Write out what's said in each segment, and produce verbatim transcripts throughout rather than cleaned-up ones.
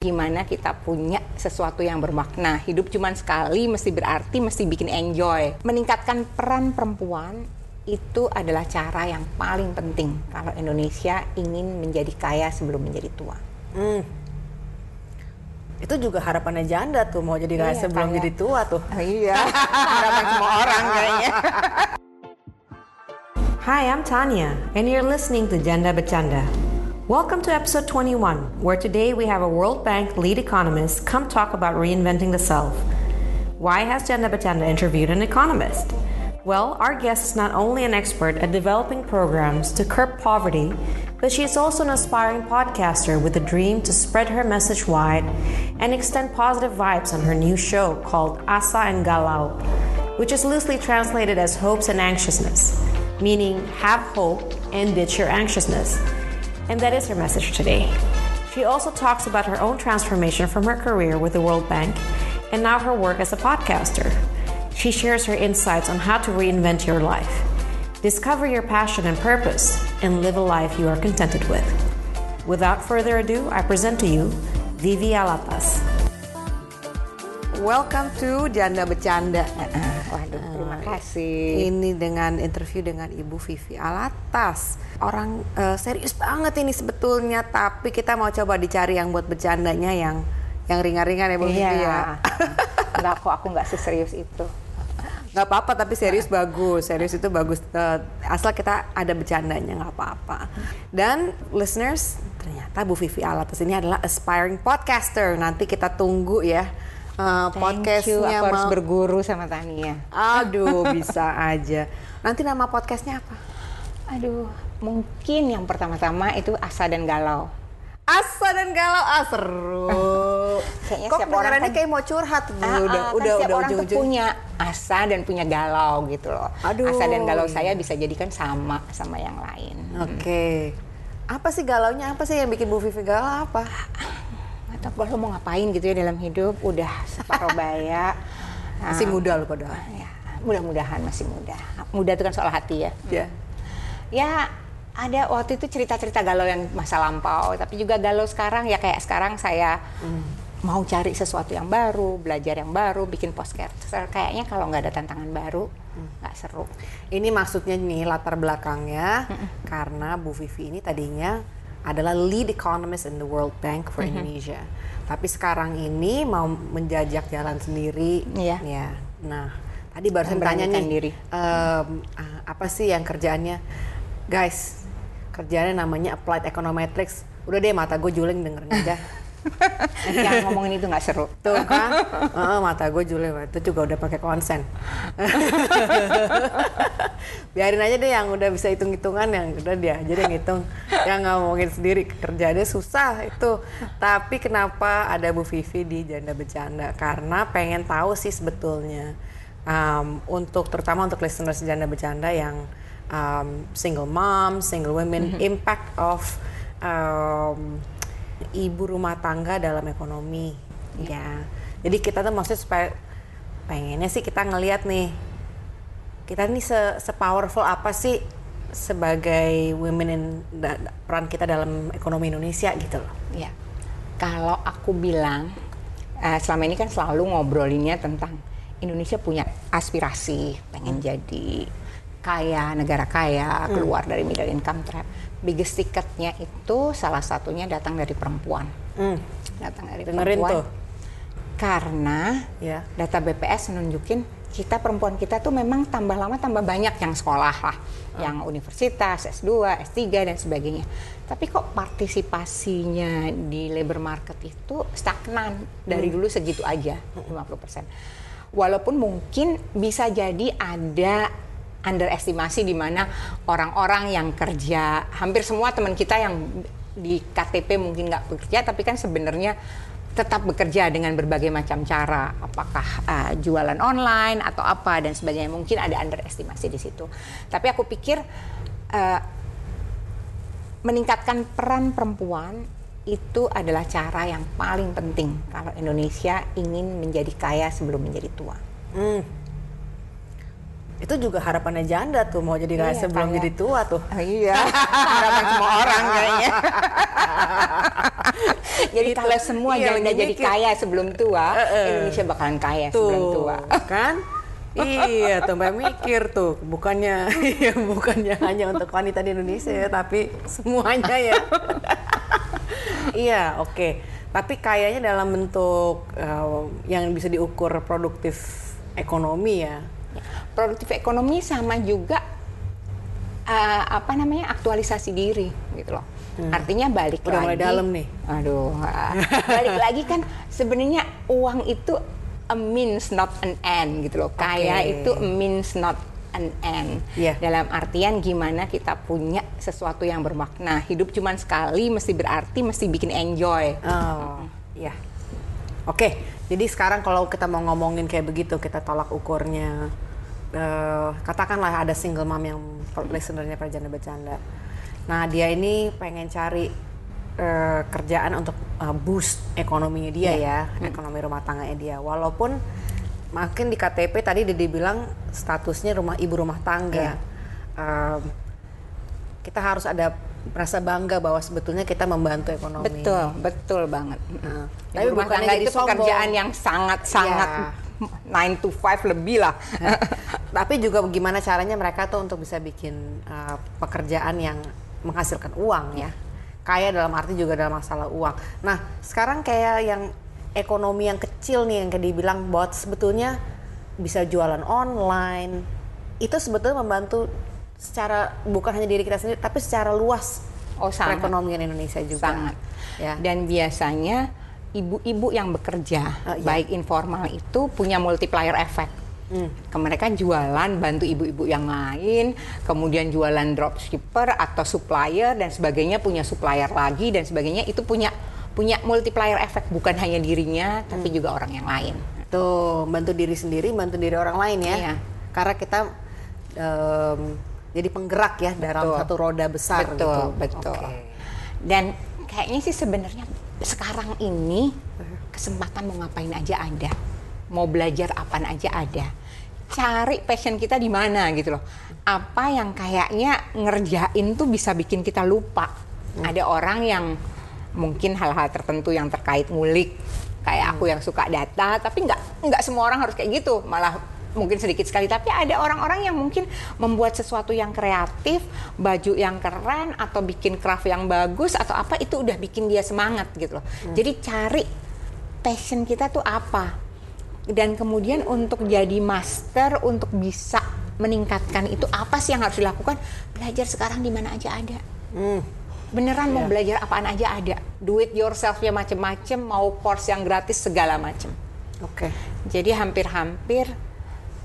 Gimana kita punya sesuatu yang bermakna. Hidup cuma sekali, mesti berarti, mesti bikin enjoy. Meningkatkan peran perempuan itu adalah cara yang paling penting kalau Indonesia ingin menjadi kaya sebelum menjadi tua. Hmm. Itu juga harapannya Janda tuh, mau jadi kaya iya, sebelum kaya. Jadi tua tuh. Iya, harapan semua orang kayaknya. Hi, I'm Tanya, and you're listening to Janda Bercanda. Welcome to episode twenty-one, where today we have a World Bank lead economist come talk about reinventing the self. Why has Janda Bercanda interviewed an economist? Well, our guest is not only an expert at developing programs to curb poverty, but she is also an aspiring podcaster with a dream to spread her message wide and extend positive vibes on her new show called Asa and Galau, which is loosely translated as hopes and anxiousness, meaning have hope and ditch your anxiousness. And that is her message today. She also talks about her own transformation from her career with the World Bank and now her work as a podcaster. She shares her insights on how to reinvent your life, discover your passion and purpose, and live a life you are contented with. Without further ado, I present to you Vivi Alapas. Welcome to Janda Bercanda. Waduh, terima kasih. Ini dengan interview dengan Ibu Vivi Alatas. Orang uh, serius banget ini sebetulnya, tapi kita mau coba dicari yang buat bercandanya yang yang ringan-ringan ya, Bu Vivi ya. Enggak kok, aku nggak seserius itu. Nggak apa-apa, tapi serius bagus. Serius itu bagus. Asal kita ada bercandanya, nggak apa-apa. Dan listeners, ternyata Bu Vivi Alatas ini adalah aspiring podcaster. Nanti kita tunggu ya. Uh, podcastnya harus berguru sama Tania. Aduh, bisa aja. Nanti nama podcastnya apa? Aduh, mungkin yang pertama-tama itu Asa dan Galau. Asa dan Galau, ah seru. Kayaknya kok setiap orang kan, kayak mau curhat gitu. Ah, udah, kan udah, setiap udah, orang ujung, tuh ujung. Punya asa dan punya galau gitu loh. Aduh. Asa dan galau saya bisa jadikan sama sama yang lain. Oke. Okay. Hmm. Apa sih galaunya? Apa sih yang bikin Bu Vivi galau? Apa? Atau lo mau ngapain gitu ya dalam hidup, udah separuh baya. Masih um, muda lo padahal. Ya, mudah-mudahan masih muda. Muda itu kan soal hati ya. Iya. Yeah. Ya, ada waktu itu cerita-cerita galau yang masa lampau, tapi juga galau sekarang ya, kayak sekarang saya mm. mau cari sesuatu yang baru, belajar yang baru, bikin podcast. Kayaknya kalau nggak ada tantangan baru, nggak mm. seru. Ini maksudnya nih latar belakangnya, mm-mm. karena Bu Vivi ini tadinya adalah lead economist in the World Bank for mm-hmm. Indonesia, tapi sekarang ini mau menjajak jalan sendiri. Yeah. Ya, nah tadi baru saya tanya nih, diri. Um, apa sih yang kerjaannya, guys? Kerjaannya namanya Applied Econometrics. Udah deh, mata gue juling dengerin aja. Yang ngomongin itu nggak seru tuh kan. uh, mata gue juling itu juga udah pakai konsen. Biarin aja deh yang udah bisa hitung-hitungan, yang udah dia aja deh ngitung, yang ngomongin sendiri kerjaannya susah itu. Tapi kenapa ada Bu Vivi di Janda Bercanda? Karena pengen tahu sih sebetulnya, um, untuk terutama untuk listeners Janda Bercanda yang um, single mom, single women, mm-hmm. impact of um, ibu rumah tangga dalam ekonomi, ya. Jadi kita tuh maksudnya supaya pengennya sih kita ngelihat nih, kita nih se-powerful apa sih sebagai women in da, peran kita dalam ekonomi Indonesia gitu loh. Ya. Kalau aku bilang uh, selama ini kan selalu ngobrolinnya tentang Indonesia punya aspirasi pengen hmm. jadi kaya, negara kaya, keluar hmm. dari middle income trap. Biggest ticketnya itu salah satunya datang dari perempuan. Hmm. Datang dari Dengerin perempuan. Tuh. Karena yeah. data B P S menunjukin kita perempuan kita tuh memang tambah lama tambah banyak yang sekolah lah, hmm. yang universitas, S dua, S tiga dan sebagainya. Tapi kok partisipasinya di labor market itu stagnan dari hmm. dulu segitu aja, lima puluh persen. Walaupun mungkin bisa jadi ada underestimasi di mana orang-orang yang kerja, hampir semua teman kita yang di K T P mungkin nggak bekerja, tapi kan sebenarnya tetap bekerja dengan berbagai macam cara, apakah uh, jualan online atau apa dan sebagainya. Mungkin ada underestimasi di situ. Tapi aku pikir uh, meningkatkan peran perempuan itu adalah cara yang paling penting kalau Indonesia ingin menjadi kaya sebelum menjadi tua. Hmm. Itu juga harapannya Janda tuh, mau jadi kaya iya, sebelum kaya. Jadi tua tuh. Iya, harapan semua orang kayaknya. Jadi gitu. Kalau semua iya, yang udah jadi kaya sebelum tua, uh, uh. Indonesia bakalan kaya tuh, sebelum tua. Kan? Iya, tuh Mbak mikir tuh, bukannya ya, bukannya hanya untuk wanita di Indonesia ya, tapi semuanya ya. Iya, oke. Okay. Tapi kayaknya dalam bentuk uh, yang bisa diukur produktif ekonomi ya. Produktif ekonomi sama juga uh, apa namanya aktualisasi diri gitu loh. Hmm. Artinya balik Udah lagi. Mulai dalam nih. Aduh, uh, balik lagi kan sebenarnya uang itu a means not an end gitu loh. Kaya okay. itu a means not an end. Yeah. Dalam artian gimana kita punya sesuatu yang bermakna. Hidup cuman sekali, mesti berarti, mesti bikin enjoy. Oh, ya. Yeah. Oke, okay. Jadi sekarang kalau kita mau ngomongin kayak begitu, kita tolak ukurnya. Uh, katakanlah ada single mom yang listenernya pada Janda Bercanda. Nah, dia ini pengen cari uh, kerjaan untuk uh, boost ekonominya dia yeah. ya, hmm. ekonomi rumah tangganya dia. Walaupun makin di K T P tadi dia bilang statusnya rumah ibu rumah tangga. Yeah. Um, kita harus ada rasa bangga bahwa sebetulnya kita membantu ekonomi. Betul, betul banget. Uh, Tapi rumah tangga itu sombong. Pekerjaan yang sangat-sangat yeah. nine to five lebih lah. Tapi juga gimana caranya mereka tuh untuk bisa bikin uh, pekerjaan yang menghasilkan uang yeah. ya. Kaya dalam arti juga dalam masalah uang. Nah, sekarang kayak yang ekonomi yang kecil nih yang dibilang bot sebetulnya bisa jualan online itu sebetulnya membantu secara bukan hanya diri kita sendiri tapi secara luas oh, perekonomian Indonesia juga sangat ya. Dan biasanya ibu-ibu yang bekerja uh, iya. baik informal itu punya multiplier effect. Hmm. Mereka jualan bantu ibu-ibu yang lain, kemudian jualan dropshipper atau supplier dan sebagainya, punya supplier lagi dan sebagainya, itu punya punya multiplier efek bukan hanya dirinya tapi hmm. juga orang yang lain. Tuh, bantu diri sendiri, bantu diri orang lain ya. Iya. Karena kita um, jadi penggerak ya betul. Dalam satu roda besar betul, gitu. Betul. Okay. Dan kayaknya sih sebenarnya sekarang ini kesempatan mau ngapain aja ada. Mau belajar apaan aja ada. Cari passion kita di mana gitu loh. Apa yang kayaknya ngerjain tuh bisa bikin kita lupa. Hmm. Ada orang yang mungkin hal-hal tertentu yang terkait ngulik kayak hmm. aku yang suka data tapi nggak nggak semua orang harus kayak gitu, malah mungkin sedikit sekali, tapi ada orang-orang yang mungkin membuat sesuatu yang kreatif, baju yang keren atau bikin craft yang bagus atau apa, itu udah bikin dia semangat gitu loh. hmm. Jadi cari passion kita tuh apa, dan kemudian untuk jadi master, untuk bisa meningkatkan itu apa sih yang harus dilakukan, belajar sekarang di mana aja ada. hmm. Beneran yeah. mau belajar apaan aja ada. Do it yourself-nya macem-macem, mau course yang gratis segala macem. Oke. Okay. Jadi hampir-hampir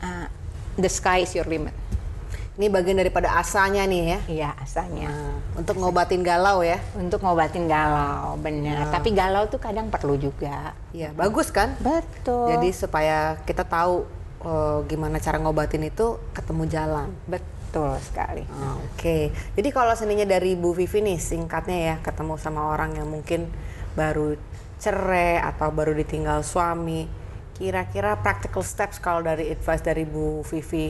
uh, the sky is your limit. Ini bagian daripada asanya nih ya? Iya, asanya. Hmm. Untuk ngobatin galau ya? Untuk ngobatin galau, bener. Hmm. Tapi galau tuh kadang perlu juga. Iya, bagus kan? Betul. Jadi supaya kita tahu uh, gimana cara ngobatin itu, ketemu jalan. Betul. Betul sekali. Oh, Oke, okay. Jadi kalau seninya dari Bu Vivi nih singkatnya ya, ketemu sama orang yang mungkin baru cerai atau baru ditinggal suami, kira-kira practical steps kalau dari advice dari Bu Vivi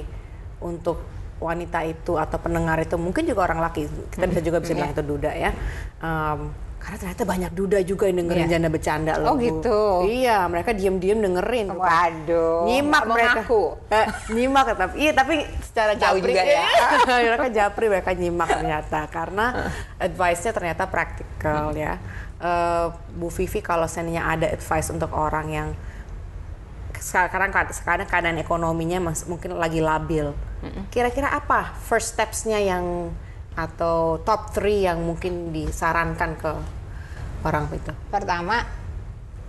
untuk wanita itu atau pendengar itu, mungkin juga orang laki, kita bisa juga bisa bilang itu duda ya. Um, Karena ternyata banyak duda juga yang dengerin yeah. Janda Bercanda loh. Oh gitu. Iya, mereka diam-diam dengerin. Waduh. Nyimak mereka. Eh, nyimak tetap. Iya, tapi secara jauh japri juga ya. Mereka japri, mereka nyimak ternyata. Karena advice-nya ternyata praktikal ya. Uh, Bu Vivi kalau seninya ada advice untuk orang yang sekarang sekarang keadaan ekonominya mungkin lagi labil. Kira-kira apa first steps-nya yang atau top three yang mungkin disarankan ke orang itu? Pertama,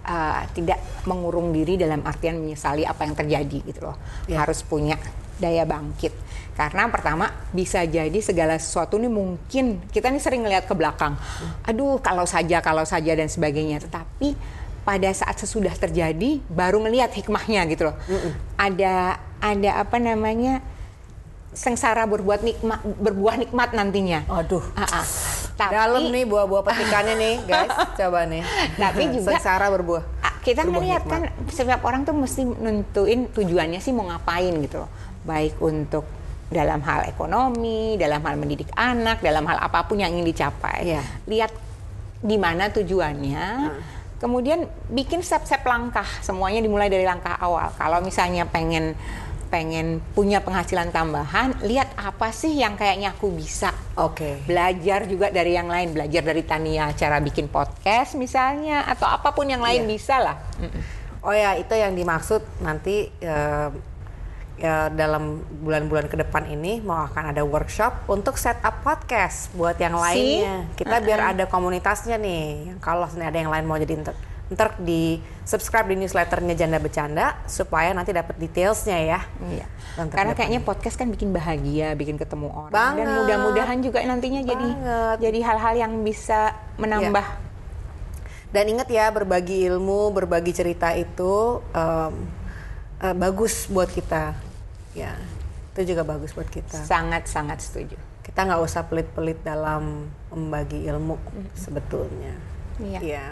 uh, tidak mengurung diri dalam artian menyesali apa yang terjadi gitu loh. Yeah. Harus punya daya bangkit. Karena pertama, bisa jadi segala sesuatu nih mungkin, kita nih sering ngelihat ke belakang. Aduh, kalau saja, kalau saja dan sebagainya. Tetapi pada saat sesudah terjadi, baru ngelihat hikmahnya gitu loh. Mm-mm. Ada, ada apa namanya, sengsara berbuat nikmat, berbuah nikmat nantinya. Aduh. Uh-uh. Tapi, dalam nih buah-buah petikannya nih, guys. Coba nih. Tapi juga sengsara berbuah. Kita melihat kan setiap orang tuh mesti nentuin tujuannya sih mau ngapain gitu loh. Baik untuk dalam hal ekonomi, dalam hal mendidik anak, dalam hal apapun yang ingin dicapai. Yeah. Lihat di mana tujuannya, hmm. kemudian bikin step-step langkah, semuanya dimulai dari langkah awal. Kalau misalnya pengen pengen punya penghasilan tambahan, lihat apa sih yang kayaknya aku bisa. Oke. Okay. Belajar juga dari yang lain, belajar dari Tania cara bikin podcast misalnya, atau apapun yang lain yeah. bisa lah. Oh ya, itu yang dimaksud nanti uh, ya, dalam bulan-bulan ke depan ini mau akan ada workshop untuk set up podcast buat yang lainnya. See? Kita uh-uh. biar ada komunitasnya nih. Kalau ada yang lain mau jadi inter, inter di subscribe di newsletternya Janda Bercanda supaya nanti dapat detailsnya ya. Iya. Karena kayaknya podcast kan bikin bahagia, bikin ketemu orang banget. Dan mudah-mudahan juga nantinya banget. jadi jadi hal-hal yang bisa menambah. Iya. Dan ingat ya, berbagi ilmu, berbagi cerita itu um, uh, bagus buat kita. Ya, itu juga bagus buat kita. Sangat-sangat setuju. Kita nggak usah pelit-pelit dalam membagi ilmu sebetulnya. Iya. Ya.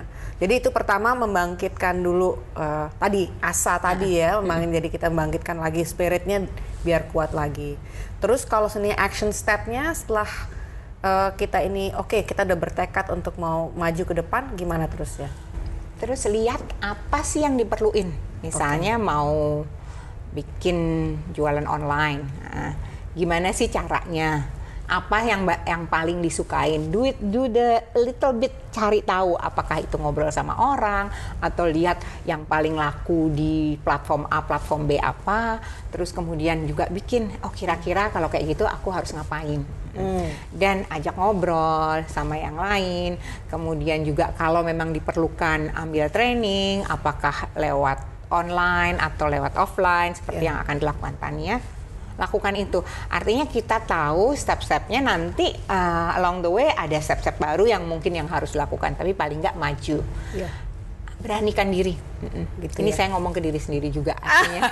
Jadi itu pertama membangkitkan dulu uh, tadi asa tadi ya, memang jadi kita membangkitkan lagi spiritnya biar kuat lagi. Terus kalau seni action stepnya setelah uh, kita ini oke okay, kita udah bertekad untuk mau maju ke depan, gimana terus ya? Terus lihat apa sih yang diperluin. Misalnya okay. mau bikin jualan online, nah, gimana sih caranya? Apa yang yang paling disukain? Do it, do the little bit, cari tahu apakah itu ngobrol sama orang atau lihat yang paling laku di platform A, platform B apa. Terus kemudian juga bikin, oh kira-kira kalau kayak gitu aku harus ngapain? Hmm. Dan ajak ngobrol sama yang lain. Kemudian juga kalau memang diperlukan ambil training, apakah lewat online atau lewat offline seperti yeah. yang akan dilakukan Tania. Lakukan itu, artinya kita tahu step-stepnya nanti uh, along the way ada step-step baru yang mungkin yang harus dilakukan, tapi paling nggak maju. Ya. Beranikan diri. Gitu Ini ya. Saya ngomong ke diri sendiri juga, artinya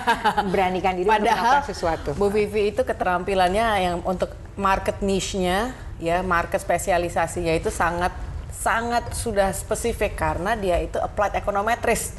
beranikan diri untuk melakukan sesuatu. Bu Vivi itu keterampilannya yang untuk market niche-nya, ya market spesialisasinya itu sangat sangat sudah spesifik karena dia itu applied econometrics.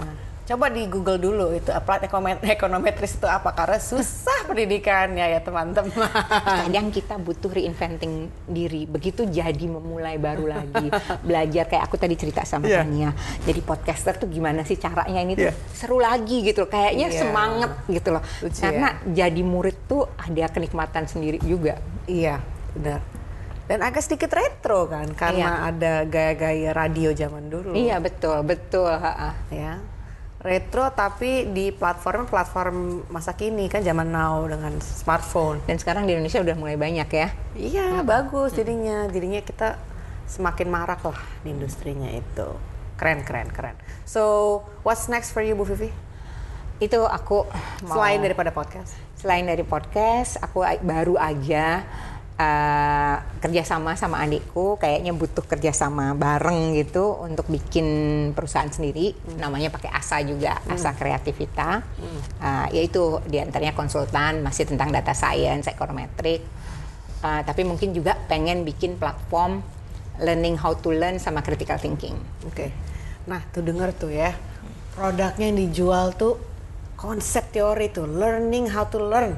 Nah, coba di Google dulu itu applied econometrics itu apa, karena susah pendidikannya ya teman-teman. Kadang kita butuh reinventing diri, begitu jadi memulai baru lagi. Belajar kayak aku tadi cerita sama yeah. Tania. Jadi podcaster tuh gimana sih caranya ini yeah. tuh seru lagi gitu loh. Kayaknya yeah. semangat gitu loh. Uci, karena ya. Jadi murid tuh ada kenikmatan sendiri juga. Iya, benar. Dan agak sedikit retro kan karena iya. ada gaya-gaya radio zaman dulu. Iya, betul, betul, ha-ha. Ya. Retro tapi di platform-platform masa kini kan zaman now dengan smartphone. Dan sekarang di Indonesia udah mulai banyak ya? Iya, hmm. bagus jadinya. Jadinya kita semakin marak lah di industrinya itu. Keren, keren, keren. So, what's next for you Bu Vivi? Itu aku mau... Selain daripada podcast? Selain dari podcast, aku baru aja uh, kerjasama sama adikku, kayaknya butuh kerjasama bareng gitu untuk bikin perusahaan sendiri, hmm. namanya pakai Asa juga, hmm. Asa Kreativita, hmm. uh, yaitu diantaranya konsultan masih tentang data science, econometric, uh, tapi mungkin juga pengen bikin platform learning how to learn sama critical thinking. Oke, okay. Nah tuh denger tuh ya, produknya yang dijual tuh konsep teori tuh, learning how to learn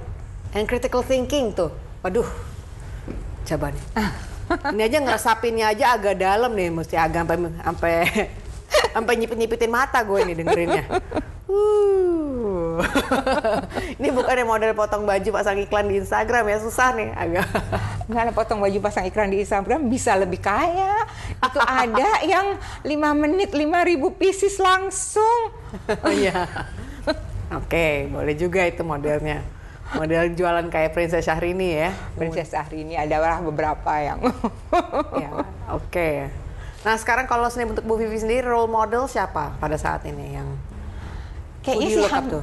and critical thinking tuh, waduh. Coba nih, ini aja ngeresapinnya aja agak dalam nih, mesti agak sampai sampai sampai nyipit-nyipitin mata gue ini dengerinnya. Uh. Ini bukan yang model potong baju pasang iklan di Instagram ya, susah nih agak. Enggak, potong baju pasang iklan di Instagram bisa lebih kaya. Itu ada yang lima menit lima ribu pieces langsung. Iya. Oke, okay, boleh juga itu modelnya. Model jualan kayak Princess Syahrini ya. Princess Syahrini ada beberapa yang ya, oke okay. Nah sekarang kalau seni bentuk Bu Vivi sendiri role model siapa pada saat ini yang kayaknya sih ham- tuh?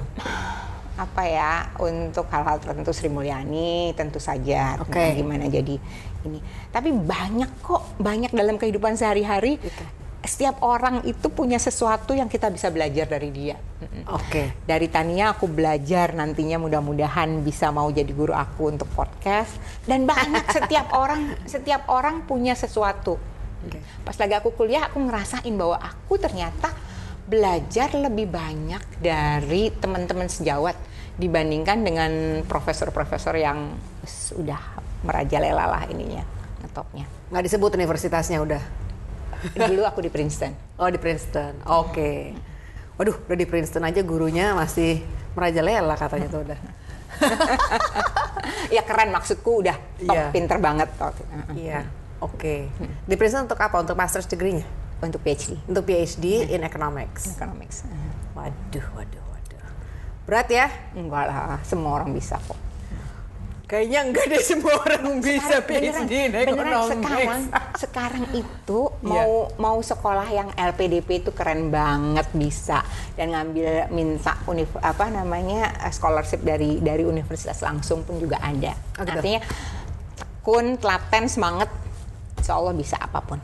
Apa ya, untuk hal-hal tertentu Sri Mulyani tentu saja, okay. gimana jadi ini, tapi banyak kok, banyak dalam kehidupan sehari-hari gitu. Setiap orang itu punya sesuatu yang kita bisa belajar dari dia. Oke. Okay. Dari Tania aku belajar nantinya mudah-mudahan bisa mau jadi guru aku untuk podcast. Dan banyak setiap orang setiap orang punya sesuatu. Okay. Pas lagi aku kuliah aku ngerasain bahwa aku ternyata belajar lebih banyak dari teman-teman sejawat dibandingkan dengan profesor-profesor yang sudah merajalela lah ininya, ngetopnya. Nggak disebut universitasnya udah. Dulu aku di Princeton. Oh, di Princeton. Oke. Okay. Waduh, udah di Princeton aja gurunya masih merajalela katanya tuh udah. Ya keren, maksudku udah top, yeah. Pinter banget. Iya. Oke. Di Princeton untuk apa? Untuk master's degree-nya? Untuk PhD. Untuk PhD in economics. Economics. Waduh, waduh, waduh. Berat ya? Enggak lah, semua orang bisa kok. Kayaknya enggak deh semua orang bisa sekarang, PhD beneran, in economics. Sekarang, sekarang itu mau yeah. mau sekolah yang L P D P itu keren banget bisa, dan ngambil minta univ, apa namanya scholarship dari dari universitas langsung pun juga ada. Oh, gitu. Artinya tekun, telaten, semangat, insya Allah bisa apapun.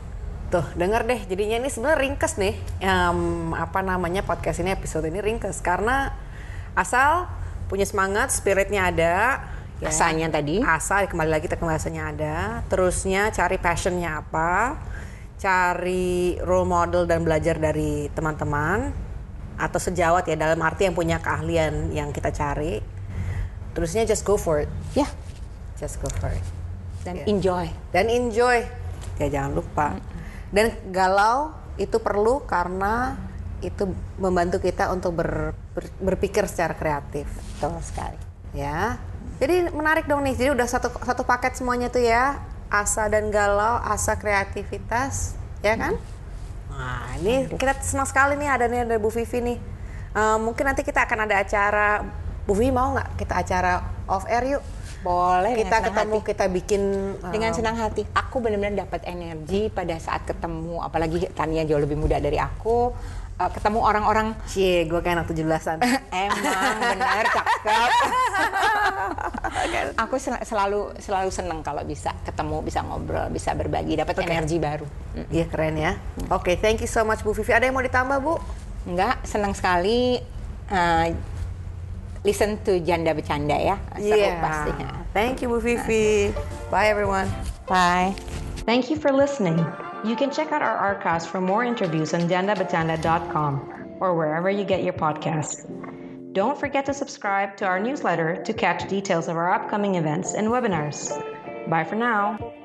Tuh, denger deh, jadinya ini sebenarnya ringkes nih, um, apa namanya podcast ini, episode ini ringkes, karena asal punya semangat, spiritnya ada, ya, asanya tadi, asa, kembali lagi teknologi asanya ada, terusnya cari passionnya apa, cari role model dan belajar dari teman-teman, atau sejawat ya, dalam arti yang punya keahlian yang kita cari, terusnya just go for it, ya, yeah. Just go for it, dan yeah. enjoy, dan enjoy, ya jangan lupa. Mm-hmm. Dan galau itu perlu karena itu membantu kita untuk ber, ber, berpikir secara kreatif. Betul sekali. Ya, jadi menarik dong nih. Jadi udah satu satu paket semuanya tuh ya, asa dan galau, asa kreativitas, ya kan? Nah, ini kita senang sekali nih ada nih ada Bu Vivi nih. Uh, mungkin nanti kita akan ada acara, Bu Vivi mau nggak kita acara off air yuk? Boleh, kita ketemu hati. Kita bikin dengan senang hati. Aku benar-benar dapat energi pada saat ketemu, apalagi Tania jauh lebih muda dari aku, uh, ketemu orang-orang. Cie, gue kayak anak tujuh belasan. Emang benar cakep. Aku sel- selalu selalu seneng kalau bisa ketemu, bisa ngobrol, bisa berbagi, dapat okay. energi baru. Iya, keren ya. Oke, okay, thank you so much Bu Vivi. Ada yang mau ditambah, Bu? Enggak, senang sekali. Uh, Listen to Janda Bercanda ya, seru yeah. pastinya. Thank you Bu Vivi. Bye everyone. Bye. Thank you for listening. You can check out our archives for more interviews on janda bercanda dot com or wherever you get your podcasts. Don't forget to subscribe to our newsletter to catch details of our upcoming events and webinars. Bye for now.